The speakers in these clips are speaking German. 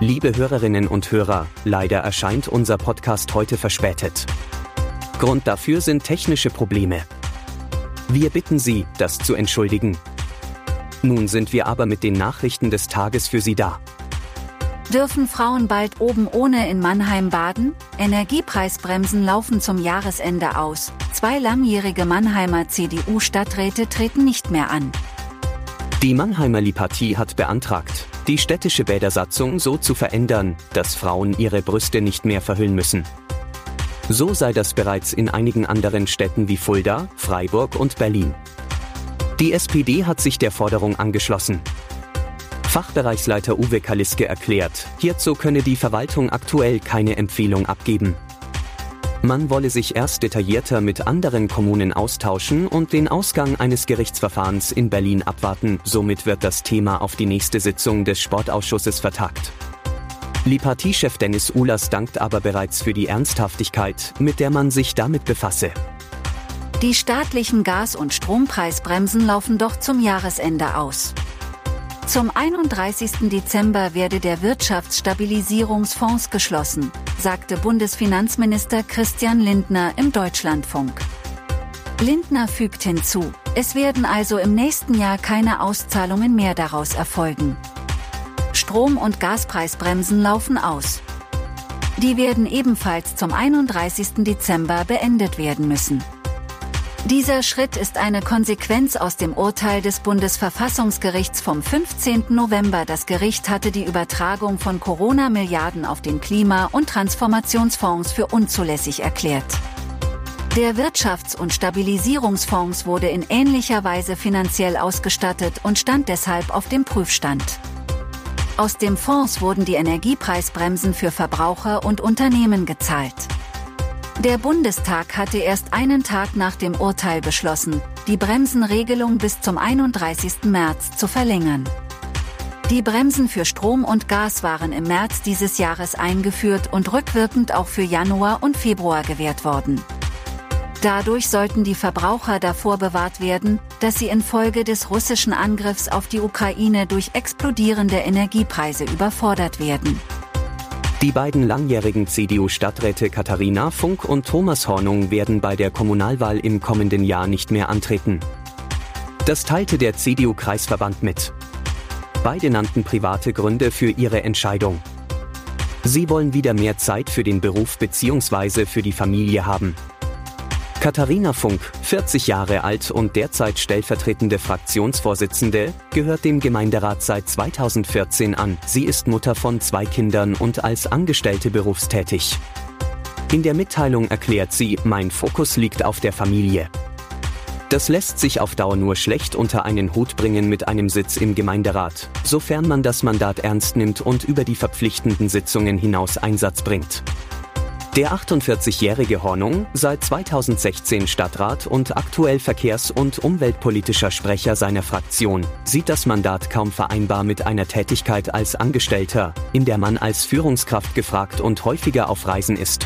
Liebe Hörerinnen und Hörer, leider erscheint unser Podcast heute verspätet. Grund dafür sind technische Probleme. Wir bitten Sie, das zu entschuldigen. Nun sind wir aber mit den Nachrichten des Tages für Sie da. Dürfen Frauen bald oben ohne in Mannheim baden? Energiepreisbremsen laufen zum Jahresende aus. 2 langjährige Mannheimer CDU-Stadträte treten nicht mehr an. Die Mannheimer Li-Partie hat beantragt, die städtische Bädersatzung so zu verändern, dass Frauen ihre Brüste nicht mehr verhüllen müssen. So sei das bereits in einigen anderen Städten wie Fulda, Freiburg und Berlin. Die SPD hat sich der Forderung angeschlossen. Fachbereichsleiter Uwe Kaliske erklärt, hierzu könne die Verwaltung aktuell keine Empfehlung abgeben. Man wolle sich erst detaillierter mit anderen Kommunen austauschen und den Ausgang eines Gerichtsverfahrens in Berlin abwarten, somit wird das Thema auf die nächste Sitzung des Sportausschusses vertagt. Li-Parteichef Dennis Ulas dankt aber bereits für die Ernsthaftigkeit, mit der man sich damit befasse. Die staatlichen Gas- und Strompreisbremsen laufen doch zum Jahresende aus. Zum 31. Dezember werde der Wirtschaftsstabilisierungsfonds geschlossen, sagte Bundesfinanzminister Christian Lindner im Deutschlandfunk. Lindner fügt hinzu, es werden also im nächsten Jahr keine Auszahlungen mehr daraus erfolgen. Strom- und Gaspreisbremsen laufen aus. Die werden ebenfalls zum 31. Dezember beendet werden müssen. Dieser Schritt ist eine Konsequenz aus dem Urteil des Bundesverfassungsgerichts vom 15. November. Das Gericht hatte die Übertragung von Corona-Milliarden auf den Klima- und Transformationsfonds für unzulässig erklärt. Der Wirtschafts- und Stabilisierungsfonds wurde in ähnlicher Weise finanziell ausgestattet und stand deshalb auf dem Prüfstand. Aus dem Fonds wurden die Energiepreisbremsen für Verbraucher und Unternehmen gezahlt. Der Bundestag hatte erst einen Tag nach dem Urteil beschlossen, die Bremsenregelung bis zum 31. März zu verlängern. Die Bremsen für Strom und Gas waren im März dieses Jahres eingeführt und rückwirkend auch für Januar und Februar gewährt worden. Dadurch sollten die Verbraucher davor bewahrt werden, dass sie infolge des russischen Angriffs auf die Ukraine durch explodierende Energiepreise überfordert werden. Die beiden langjährigen CDU-Stadträte Katharina Funk und Thomas Hornung werden bei der Kommunalwahl im kommenden Jahr nicht mehr antreten. Das teilte der CDU-Kreisverband mit. Beide nannten private Gründe für ihre Entscheidung. Sie wollen wieder mehr Zeit für den Beruf bzw. für die Familie haben. Katharina Funk, 40 Jahre alt und derzeit stellvertretende Fraktionsvorsitzende, gehört dem Gemeinderat seit 2014 an. Sie ist Mutter von 2 Kindern und als Angestellte berufstätig. In der Mitteilung erklärt sie, mein Fokus liegt auf der Familie. Das lässt sich auf Dauer nur schlecht unter einen Hut bringen mit einem Sitz im Gemeinderat, sofern man das Mandat ernst nimmt und über die verpflichtenden Sitzungen hinaus Einsatz bringt. Der 48-jährige Hornung, seit 2016 Stadtrat und aktuell verkehrs- und umweltpolitischer Sprecher seiner Fraktion, sieht das Mandat kaum vereinbar mit einer Tätigkeit als Angestellter, in der man als Führungskraft gefragt und häufiger auf Reisen ist.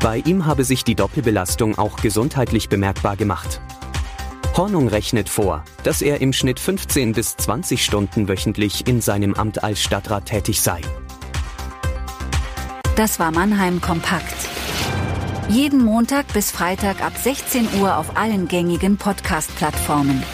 Bei ihm habe sich die Doppelbelastung auch gesundheitlich bemerkbar gemacht. Hornung rechnet vor, dass er im Schnitt 15 bis 20 Stunden wöchentlich in seinem Amt als Stadtrat tätig sei. Das war Mannheim kompakt. Jeden Montag bis Freitag ab 16 Uhr auf allen gängigen Podcast-Plattformen.